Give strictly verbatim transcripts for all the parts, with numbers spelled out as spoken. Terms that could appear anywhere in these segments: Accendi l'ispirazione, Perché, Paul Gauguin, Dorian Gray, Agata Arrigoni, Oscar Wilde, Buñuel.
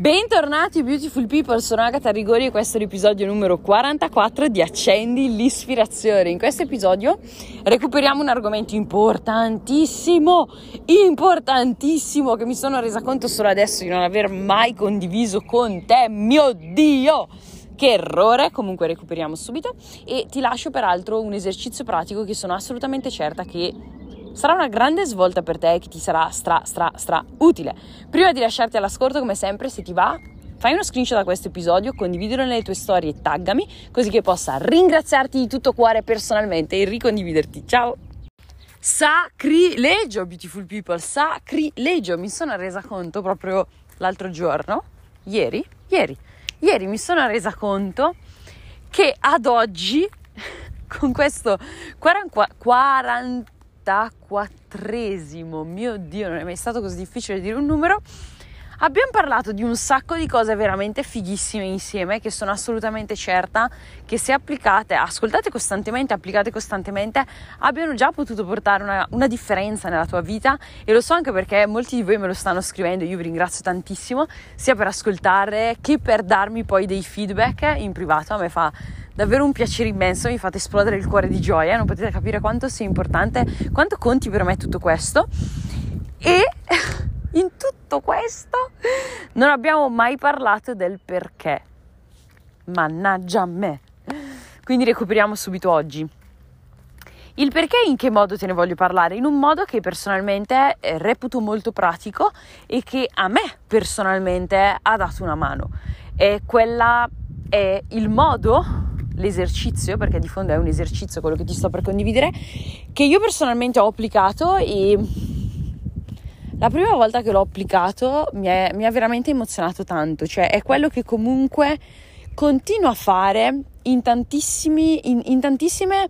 Bentornati beautiful people, sono Agata Arrigoni e questo è l'episodio numero quarantaquattro di Accendi l'ispirazione. In questo episodio recuperiamo un argomento importantissimo, importantissimo, che mi sono resa conto solo adesso di non aver mai condiviso con te, mio Dio! Che errore! Comunque recuperiamo subito e ti lascio peraltro un esercizio pratico che sono assolutamente certa che sarà una grande svolta per te e che ti sarà stra stra stra utile. Prima di lasciarti all'ascolto, come sempre, se ti va, fai uno screenshot da questo episodio, condividilo nelle tue storie e taggami, così che possa ringraziarti di tutto cuore personalmente e ricondividerti. Ciao! Sacrilegio, beautiful people, sacrilegio! Mi sono resa conto proprio l'altro giorno, ieri, ieri, ieri mi sono resa conto che ad oggi, con questo quaranta quarantaquattresimo, mio Dio, non è mai stato così difficile dire un numero, abbiamo parlato di un sacco di cose veramente fighissime insieme, che sono assolutamente certa che se applicate, ascoltate costantemente, applicate costantemente, abbiano già potuto portare una, una differenza nella tua vita. E lo so anche perché molti di voi me lo stanno scrivendo, io vi ringrazio tantissimo, sia per ascoltare che per darmi poi dei feedback in privato. A me fa davvero un piacere immenso, mi fate esplodere il cuore di gioia, non potete capire quanto sia importante, quanto conti per me tutto questo. E in tutto questo non abbiamo mai parlato del perché, mannaggia a me, quindi recuperiamo subito oggi. Il perché, in che modo te ne voglio parlare? In un modo che personalmente reputo molto pratico e che a me personalmente ha dato una mano, e quella è il modo... l'esercizio, perché di fondo è un esercizio quello che ti sto per condividere, che io personalmente ho applicato, e la prima volta che l'ho applicato mi, è, mi ha veramente emozionato tanto. Cioè è quello che comunque continuo a fare in tantissimi in, in tantissime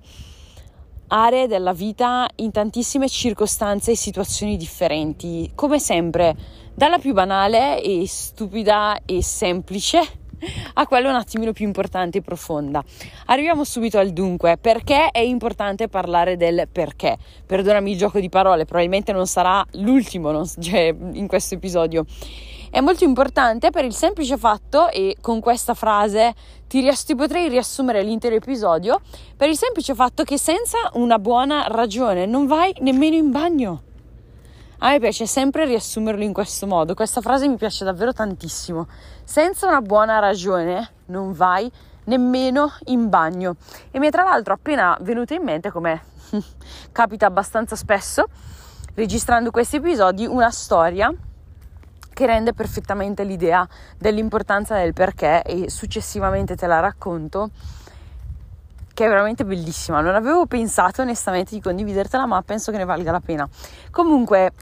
aree della vita, in tantissime circostanze e situazioni differenti, come sempre, dalla più banale e stupida e semplice a quello un attimino più importante e profonda. Arriviamo subito al dunque. Perché è importante parlare del perché? Perdonami il gioco di parole, probabilmente non sarà l'ultimo, non, cioè, in questo episodio. È molto importante per il semplice fatto, e con questa frase ti, riass- ti potrei riassumere l'intero episodio, per il semplice fatto che senza una buona ragione non vai nemmeno in bagno. A me piace sempre riassumerlo in questo modo, questa frase mi piace davvero tantissimo. Senza una buona ragione non vai nemmeno in bagno. E mi è tra l'altro appena venuta in mente, come capita abbastanza spesso, registrando questi episodi, una storia che rende perfettamente l'idea dell'importanza del perché, e successivamente te la racconto, che è veramente bellissima. Non avevo pensato onestamente di condividertela, ma penso che ne valga la pena. Comunque,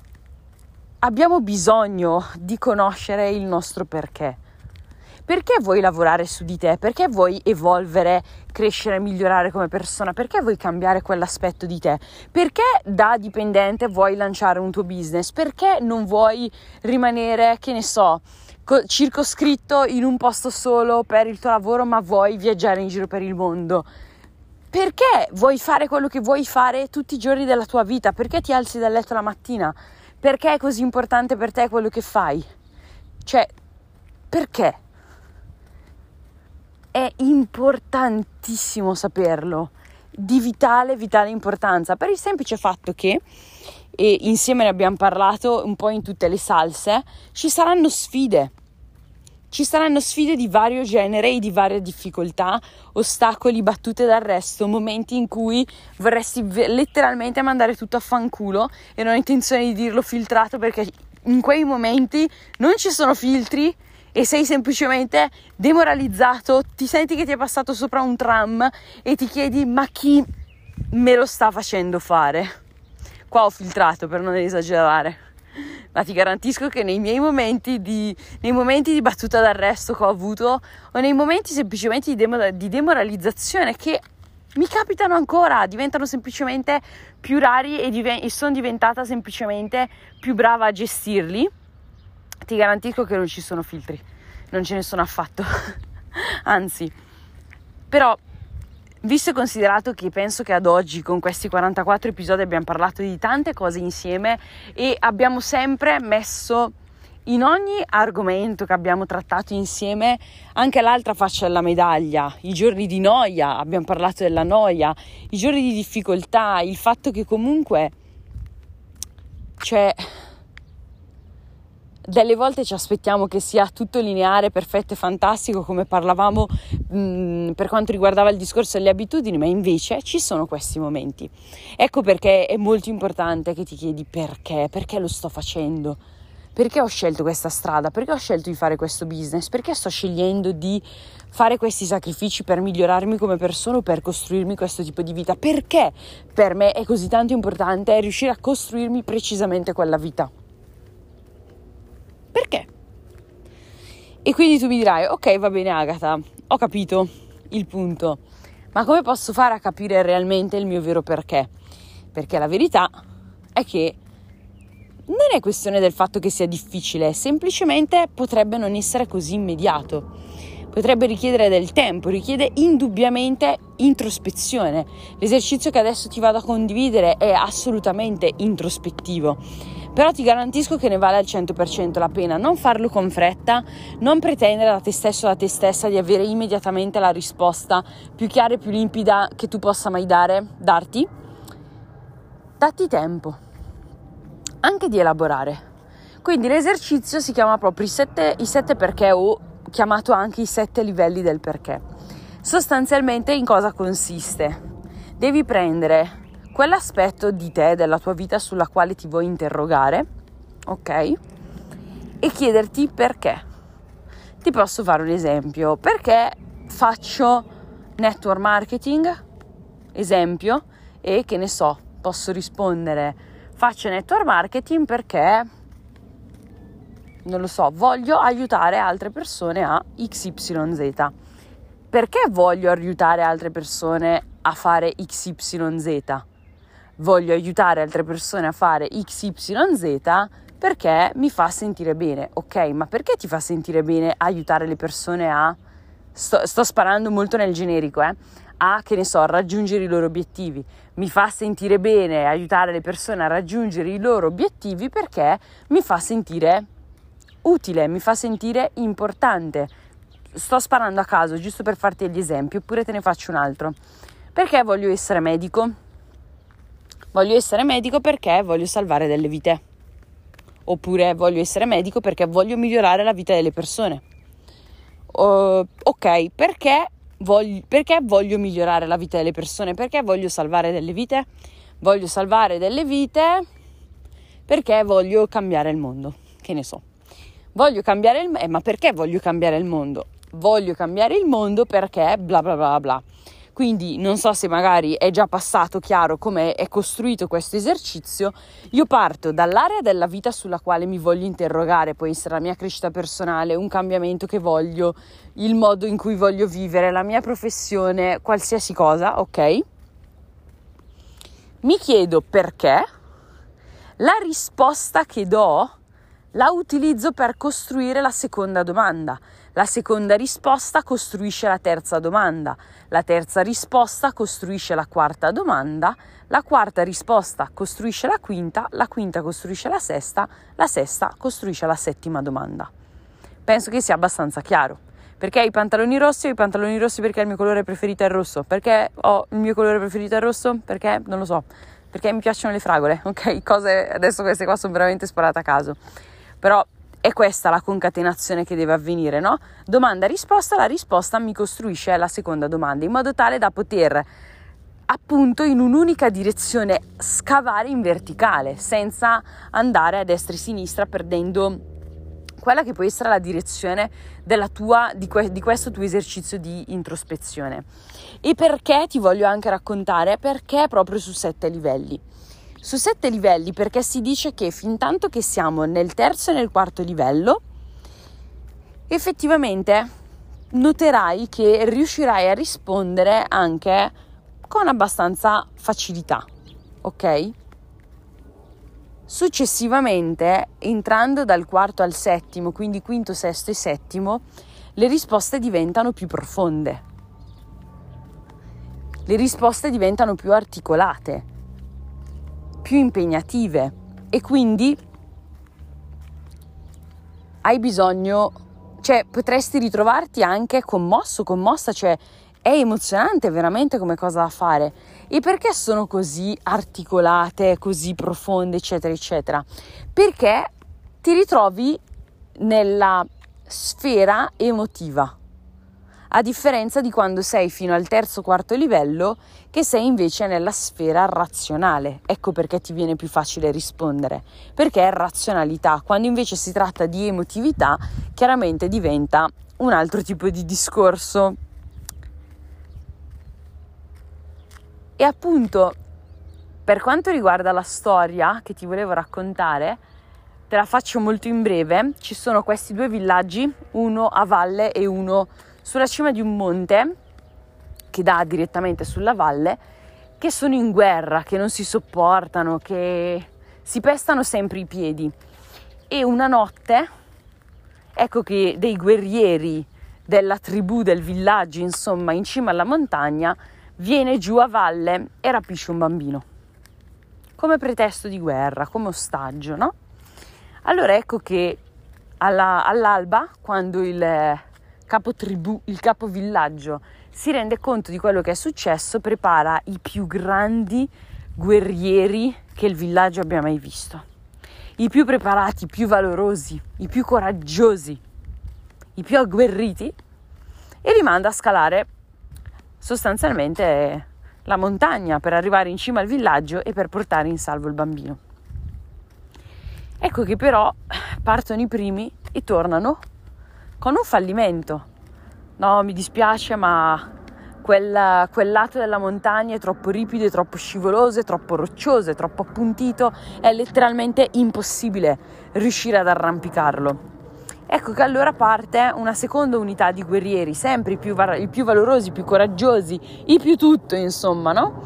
abbiamo bisogno di conoscere il nostro perché. Perché vuoi lavorare su di te? Perché vuoi evolvere, crescere, migliorare come persona? Perché vuoi cambiare quell'aspetto di te? Perché da dipendente vuoi lanciare un tuo business? Perché non vuoi rimanere, che ne so, co- circoscritto in un posto solo per il tuo lavoro, ma vuoi viaggiare in giro per il mondo? Perché vuoi fare quello che vuoi fare tutti i giorni della tua vita? Perché ti alzi dal letto la mattina? Perché è così importante per te quello che fai? Cioè, perché? È importantissimo saperlo, di vitale, vitale importanza, per il semplice fatto che, e insieme ne abbiamo parlato un po' in tutte le salse, ci saranno sfide. Ci saranno sfide di vario genere e di varie difficoltà, ostacoli, battute d'arresto, momenti in cui vorresti letteralmente mandare tutto a fanculo, e non ho intenzione di dirlo filtrato, perché in quei momenti non ci sono filtri e sei semplicemente demoralizzato, ti senti che ti è passato sopra un tram e ti chiedi: ma chi me lo sta facendo fare? Qua ho filtrato per non esagerare, ma ti garantisco che nei miei momenti di, nei momenti di battuta d'arresto che ho avuto, o nei momenti semplicemente di, demo, di demoralizzazione, che mi capitano ancora, diventano semplicemente più rari e, diven- e sono diventata semplicemente più brava a gestirli, ti garantisco che non ci sono filtri, non ce ne sono affatto. Anzi, però, visto e considerato che penso che ad oggi, con questi quarantaquattro episodi, abbiamo parlato di tante cose insieme e abbiamo sempre messo in ogni argomento che abbiamo trattato insieme, anche l'altra faccia della medaglia, i giorni di noia, abbiamo parlato della noia, i giorni di difficoltà, il fatto che comunque, cioè, delle volte ci aspettiamo che sia tutto lineare, perfetto e fantastico, come parlavamo mh, per quanto riguardava il discorso delle abitudini, ma invece ci sono questi momenti. Ecco perché è molto importante che ti chiedi perché, perché lo sto facendo, perché ho scelto questa strada, perché ho scelto di fare questo business, perché sto scegliendo di fare questi sacrifici per migliorarmi come persona o per costruirmi questo tipo di vita, perché per me è così tanto importante riuscire a costruirmi precisamente quella vita. Perché? E quindi tu mi dirai, ok, va bene Agata, ho capito il punto, ma come posso fare a capire realmente il mio vero perché? Perché la verità è che non è questione del fatto che sia difficile, semplicemente potrebbe non essere così immediato, potrebbe richiedere del tempo, richiede indubbiamente introspezione. L'esercizio che adesso ti vado a condividere è assolutamente introspettivo, però ti garantisco che ne vale al cento per cento la pena. Non farlo con fretta, non pretendere da te stesso o da te stessa di avere immediatamente la risposta più chiara e più limpida che tu possa mai dare, darti. Datti tempo, anche di elaborare. Quindi l'esercizio si chiama proprio i sette, i sette perché, o chiamato anche i sette livelli del perché. Sostanzialmente in cosa consiste? Devi prendere quell'aspetto di te, della tua vita sulla quale ti vuoi interrogare, ok? E chiederti perché. Ti posso fare un esempio. Perché faccio network marketing? Esempio. E che ne so, posso rispondere, faccio network marketing perché, non lo so, voglio aiutare altre persone a X Y Z. Perché voglio aiutare altre persone a fare X Y Z? Voglio aiutare altre persone a fare X Y Z perché mi fa sentire bene. Ok, ma perché ti fa sentire bene aiutare le persone a... Sto, sto sparando molto nel generico, eh? A, che ne so, raggiungere i loro obiettivi. Mi fa sentire bene aiutare le persone a raggiungere i loro obiettivi perché mi fa sentire utile, mi fa sentire importante. Sto sparando a caso, giusto per farti degli esempi, oppure te ne faccio un altro. Perché voglio essere medico? Voglio essere medico perché voglio salvare delle vite, oppure voglio essere medico perché voglio migliorare la vita delle persone. Uh, ok, perché voglio, perché voglio migliorare la vita delle persone? Perché voglio salvare delle vite? Voglio salvare delle vite perché voglio cambiare il mondo, che ne so. Voglio cambiare il eh, ma perché voglio cambiare il mondo? Voglio cambiare il mondo perché bla bla bla bla. Quindi non so se magari è già passato chiaro come è costruito questo esercizio. Io parto dall'area della vita sulla quale mi voglio interrogare, può essere la mia crescita personale, un cambiamento che voglio, il modo in cui voglio vivere, la mia professione, qualsiasi cosa, ok? Mi chiedo perché, la risposta che do la utilizzo per costruire la seconda domanda. La seconda risposta costruisce la terza domanda, la terza risposta costruisce la quarta domanda, la quarta risposta costruisce la quinta, la quinta costruisce la sesta, la sesta costruisce la settima domanda. Penso che sia abbastanza chiaro. Perché i pantaloni rossi? Ho i pantaloni rossi perché il mio colore preferito è il rosso. Perché ho il mio colore preferito è il rosso? Perché? Non lo so. Perché mi piacciono le fragole, ok? Cose, adesso queste qua sono veramente sparate a caso. Però è questa la concatenazione che deve avvenire, no? Domanda-risposta, la risposta mi costruisce la seconda domanda, in modo tale da poter appunto in un'unica direzione scavare in verticale, senza andare a destra e a sinistra, perdendo quella che può essere la direzione della tua, di, que- di questo tuo esercizio di introspezione. E perché ti voglio anche raccontare, perché proprio su sette livelli. Su sette livelli, perché si dice che fin tanto che siamo nel terzo e nel quarto livello, effettivamente noterai che riuscirai a rispondere anche con abbastanza facilità, ok? Successivamente, entrando dal quarto al settimo, quindi quinto, sesto e settimo, le risposte diventano più profonde, le risposte diventano più articolate, più impegnative, e quindi hai bisogno, cioè potresti ritrovarti anche commosso, commossa, cioè è emozionante veramente come cosa da fare. E perché sono così articolate, così profonde, eccetera, eccetera? Perché ti ritrovi nella sfera emotiva, a differenza di quando sei fino al terzo quarto livello, che sei invece nella sfera razionale. Ecco perché ti viene più facile rispondere, perché è razionalità. Quando invece si tratta di emotività, chiaramente diventa un altro tipo di discorso. E appunto, per quanto riguarda la storia che ti volevo raccontare, te la faccio molto in breve. Ci sono questi due villaggi, uno a valle e uno sulla cima di un monte che dà direttamente sulla valle, che sono in guerra, che non si sopportano, che si pestano sempre i piedi. E una notte, ecco che dei guerrieri della tribù del villaggio, insomma, in cima alla montagna, viene giù a valle e rapisce un bambino, come pretesto di guerra, come ostaggio, no? Allora ecco che alla, all'alba, quando il capo tribù, il capo villaggio si rende conto di quello che è successo, prepara i più grandi guerrieri che il villaggio abbia mai visto, i più preparati, i più valorosi, i più coraggiosi, i più agguerriti, e li manda a scalare sostanzialmente la montagna per arrivare in cima al villaggio e per portare in salvo il bambino. Ecco che però partono i primi e tornano con un fallimento. No, mi dispiace, ma quel, quel lato della montagna è troppo ripido, è troppo scivoloso, è troppo roccioso, è troppo appuntito, è letteralmente impossibile riuscire ad arrampicarlo. Ecco che allora parte una seconda unità di guerrieri, sempre i più, i più valorosi, i più coraggiosi, i più tutto, insomma, no?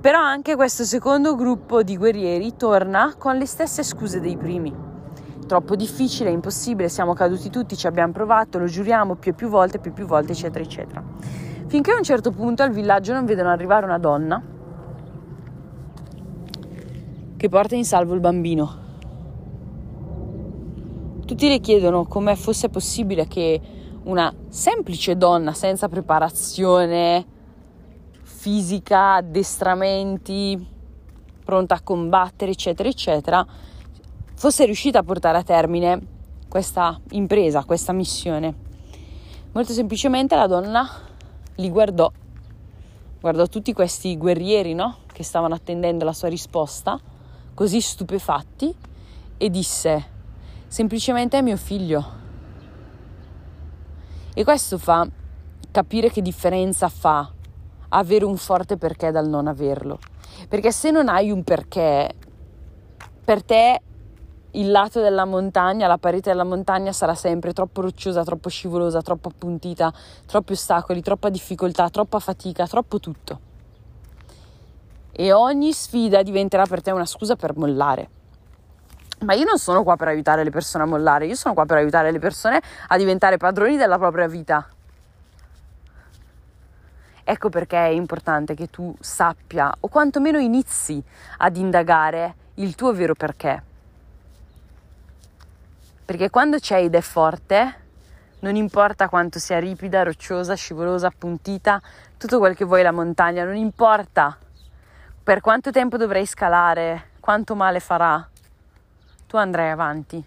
Però anche questo secondo gruppo di guerrieri torna con le stesse scuse dei primi. Troppo difficile, impossibile, siamo caduti tutti, ci abbiamo provato, lo giuriamo più e più volte, più e più volte, eccetera, eccetera. Finché a un certo punto al villaggio non vedono arrivare una donna che porta in salvo il bambino. Tutti le chiedono come fosse possibile che una semplice donna senza preparazione fisica, addestramenti, pronta a combattere, eccetera, eccetera, fosse riuscita a portare a termine questa impresa, questa missione. Molto semplicemente la donna li guardò, guardò tutti questi guerrieri, no? Che stavano attendendo la sua risposta, così stupefatti, e disse: semplicemente è mio figlio. E questo fa capire che differenza fa avere un forte perché dal non averlo. Perché se non hai un perché, per te il lato della montagna, la parete della montagna sarà sempre troppo rocciosa, troppo scivolosa, troppo appuntita, troppi ostacoli, troppa difficoltà, troppa fatica, troppo tutto. E ogni sfida diventerà per te una scusa per mollare. Ma io non sono qua per aiutare le persone a mollare, io sono qua per aiutare le persone a diventare padroni della propria vita. Ecco perché è importante che tu sappia, o quantomeno inizi ad indagare il tuo vero perché. Perché quando c'è ed è forte, non importa quanto sia ripida, rocciosa, scivolosa, appuntita, tutto quel che vuoi la montagna, non importa per quanto tempo dovrai scalare, quanto male farà, tu andrai avanti.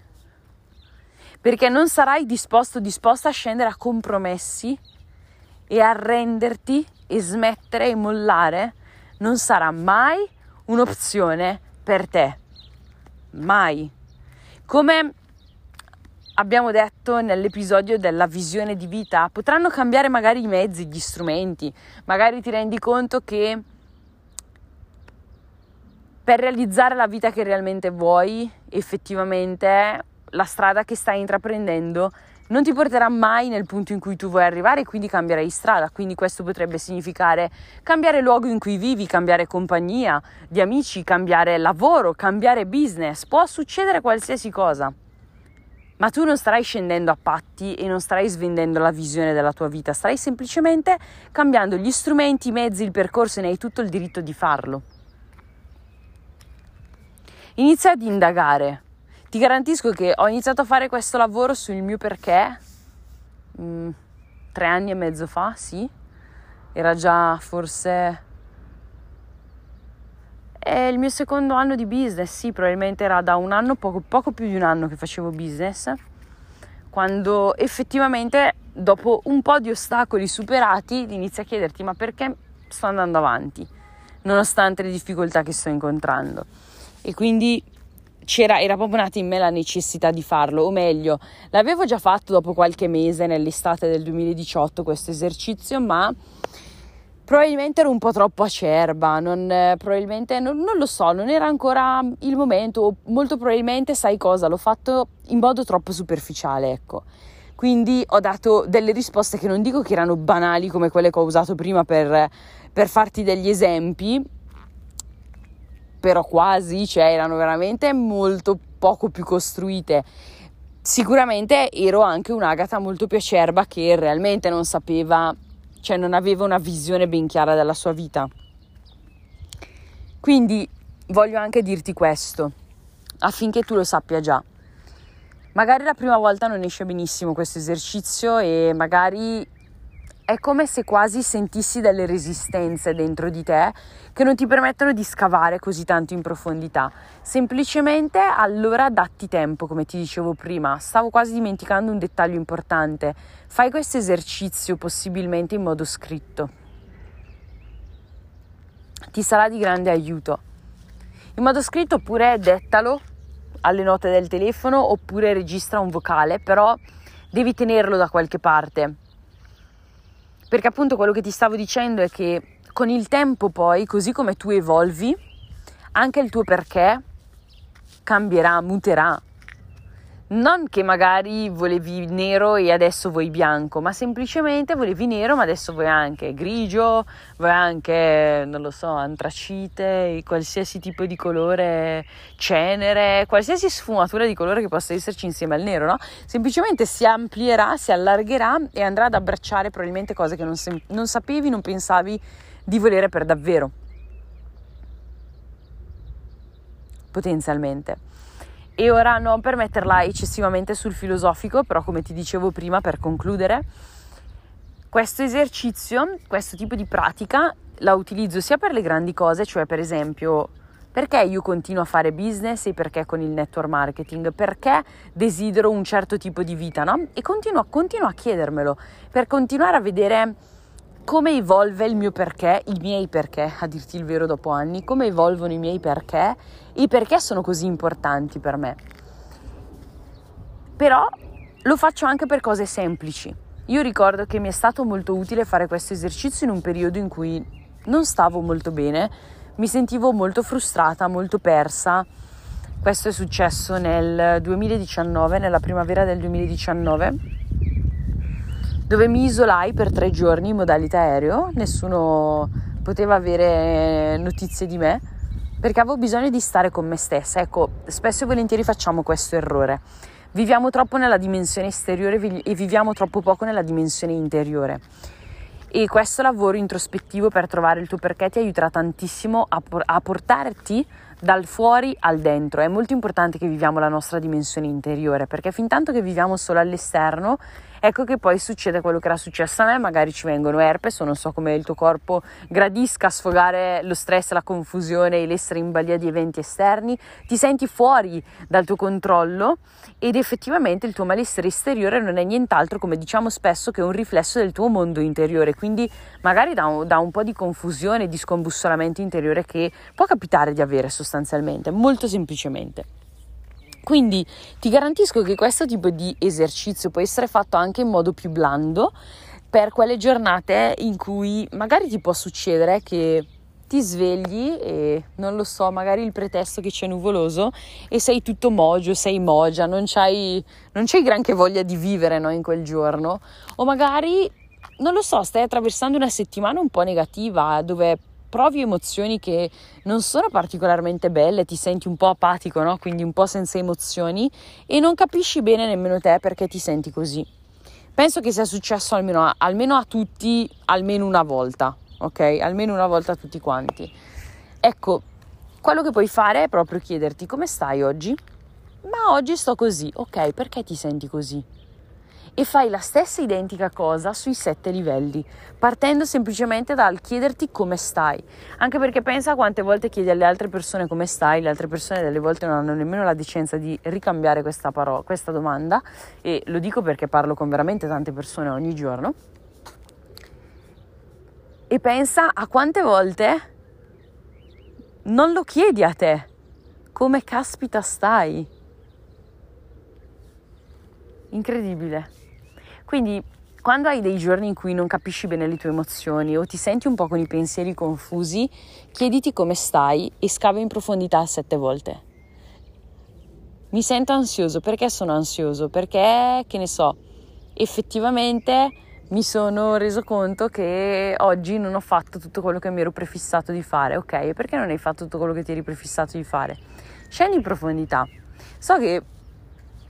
Perché non sarai disposto, disposta a scendere a compromessi e a renderti e smettere e mollare, non sarà mai un'opzione per te. Mai. Come abbiamo detto nell'episodio della visione di vita, potranno cambiare magari i mezzi, gli strumenti, magari ti rendi conto che per realizzare la vita che realmente vuoi, effettivamente la strada che stai intraprendendo non ti porterà mai nel punto in cui tu vuoi arrivare, e quindi cambierai strada. Quindi questo potrebbe significare cambiare luogo in cui vivi, cambiare compagnia di amici, cambiare lavoro, cambiare business, può succedere qualsiasi cosa. Ma tu non starai scendendo a patti e non starai svendendo la visione della tua vita, starai semplicemente cambiando gli strumenti, i mezzi, il percorso, e ne hai tutto il diritto di farlo. Inizia ad indagare, Ti garantisco che ho iniziato a fare questo lavoro sul mio perché mh, tre anni e mezzo fa, sì. Era già forse è il mio secondo anno di business, sì, probabilmente era da un anno, poco, poco più di un anno che facevo business, quando effettivamente dopo un po' di ostacoli superati ti inizi a chiederti ma perché sto andando avanti, nonostante le difficoltà che sto incontrando. E quindi C'era, era proprio nata in me la necessità di farlo, o meglio, l'avevo già fatto dopo qualche mese nell'estate del duemiladiciotto questo esercizio, ma probabilmente ero un po' troppo acerba, non, probabilmente, non, non lo so, non era ancora il momento, o molto probabilmente, sai cosa, l'ho fatto in modo troppo superficiale, ecco. Quindi ho dato delle risposte che non dico che erano banali come quelle che ho usato prima per, per farti degli esempi, però quasi, cioè erano veramente molto poco più costruite. Sicuramente ero anche un'Agata molto più acerba che realmente non sapeva, cioè non aveva una visione ben chiara della sua vita. Quindi voglio anche dirti questo, affinché tu lo sappia già. Magari la prima volta non esce benissimo questo esercizio e magari è come se quasi sentissi delle resistenze dentro di te che non ti permettono di scavare così tanto in profondità. Semplicemente allora datti tempo, come ti dicevo prima. Stavo quasi dimenticando un dettaglio importante. Fai questo esercizio possibilmente in modo scritto. Ti sarà di grande aiuto. In modo scritto oppure dettalo alle note del telefono oppure registra un vocale, però devi tenerlo da qualche parte. Perché appunto quello che ti stavo dicendo è che con il tempo poi, così come tu evolvi, anche il tuo perché cambierà, muterà. Non che magari volevi nero e adesso vuoi bianco, ma semplicemente volevi nero ma adesso vuoi anche grigio, vuoi anche, non lo so, antracite, qualsiasi tipo di colore, cenere, qualsiasi sfumatura di colore che possa esserci insieme al nero, no? Semplicemente si amplierà, si allargherà e andrà ad abbracciare probabilmente cose che non, sem- non sapevi, non pensavi di volere per davvero, potenzialmente. E ora non per metterla eccessivamente sul filosofico, però come ti dicevo prima, per concludere, questo esercizio, questo tipo di pratica la utilizzo sia per le grandi cose, cioè per esempio perché io continuo a fare business e perché con il network marketing, perché desidero un certo tipo di vita, no? E continuo, continuo a chiedermelo, per continuare a vedere come evolve il mio perché, i miei perché, a dirti il vero dopo anni, come evolvono i miei perché, i perché sono così importanti per me. Però lo faccio anche per cose semplici. Io ricordo che mi è stato molto utile fare questo esercizio in un periodo in cui non stavo molto bene, mi sentivo molto frustrata, molto persa. Questo è successo nel duemiladiciannove, nella primavera del duemiladiciannove, dove mi isolai per tre giorni in modalità aereo, nessuno poteva avere notizie di me, perché avevo bisogno di stare con me stessa. Ecco, spesso e volentieri facciamo questo errore, viviamo troppo nella dimensione esteriore e viviamo troppo poco nella dimensione interiore, e questo lavoro introspettivo per trovare il tuo perché ti aiuterà tantissimo a, por- a portarti dal fuori al dentro. È molto importante che viviamo la nostra dimensione interiore, perché fin tanto che viviamo solo all'esterno, ecco che poi succede quello che era successo a me, magari ci vengono herpes o non so come il tuo corpo gradisca sfogare lo stress, la confusione e l'essere in balia di eventi esterni, ti senti fuori dal tuo controllo ed effettivamente il tuo malessere esteriore non è nient'altro, come diciamo spesso, che un riflesso del tuo mondo interiore, quindi magari da un, da un po' di confusione, di scombussolamento interiore che può capitare di avere sostanzialmente, molto semplicemente. Quindi ti garantisco che questo tipo di esercizio può essere fatto anche in modo più blando per quelle giornate in cui magari ti può succedere che ti svegli e non lo so, magari il pretesto che c'è nuvoloso e sei tutto mogio, sei mogia, non c'hai, non c'hai granché voglia di vivere, no, in quel giorno, o magari, non lo so, stai attraversando una settimana un po' negativa dove provi emozioni che non sono particolarmente belle, ti senti un po' apatico, no? Quindi un po' senza emozioni e non capisci bene nemmeno te perché ti senti così. Penso che sia successo almeno a, almeno a tutti, almeno una volta, ok? Almeno una volta a tutti quanti. Ecco, quello che puoi fare è proprio chiederti: come stai oggi? ma oggi sto così, ok, perché ti senti così? E fai la stessa identica cosa sui sette livelli, partendo semplicemente dal chiederti come stai, anche perché pensa quante volte chiedi alle altre persone come stai, le altre persone delle volte non hanno nemmeno la decenza di ricambiare questa parola, questa domanda, e lo dico perché parlo con veramente tante persone ogni giorno, e pensa a quante volte non lo chiedi a te, come caspita stai? Incredibile. Quindi quando hai dei giorni in cui non capisci bene le tue emozioni o ti senti un po' con i pensieri confusi, chiediti come stai e scava in profondità sette volte. Mi sento ansioso, perché sono ansioso? Perché, che ne so, effettivamente mi sono reso conto che oggi non ho fatto tutto quello che mi ero prefissato di fare. Ok, e perché non hai fatto tutto quello che ti eri prefissato di fare? Scendi in profondità. So che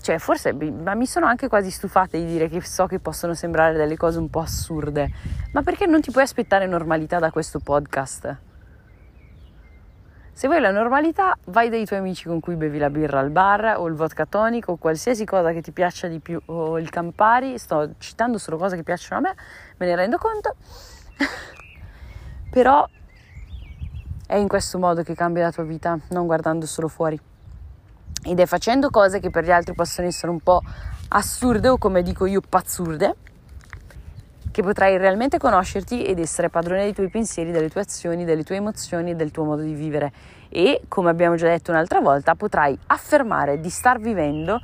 Cioè forse, ma mi sono anche quasi stufata di dire che so che possono sembrare delle cose un po' assurde, ma perché non ti puoi aspettare normalità da questo podcast? Se vuoi la normalità, vai dai tuoi amici con cui bevi la birra al bar o il vodka tonico o qualsiasi cosa che ti piaccia di più, o il Campari, sto citando solo cose che piacciono a me, me ne rendo conto, però è in questo modo che cambia la tua vita, non guardando solo fuori. Ed è facendo cose che per gli altri possono essere un po' assurde o, come dico io, pazzurde, che potrai realmente conoscerti ed essere padrone dei tuoi pensieri, delle tue azioni, delle tue emozioni, del tuo modo di vivere. E, come abbiamo già detto un'altra volta, potrai affermare di star vivendo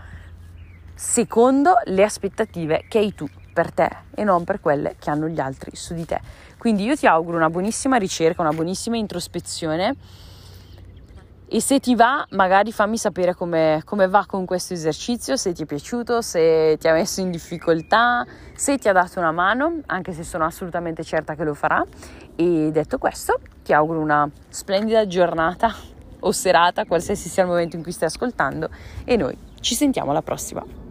secondo le aspettative che hai tu per te e non per quelle che hanno gli altri su di te. Quindi io ti auguro una buonissima ricerca, una buonissima introspezione. E se ti va, magari fammi sapere come, come va con questo esercizio, se ti è piaciuto, se ti ha messo in difficoltà, se ti ha dato una mano, anche se sono assolutamente certa che lo farà. E detto questo, ti auguro una splendida giornata o serata, qualsiasi sia il momento in cui stai ascoltando, e noi ci sentiamo alla prossima.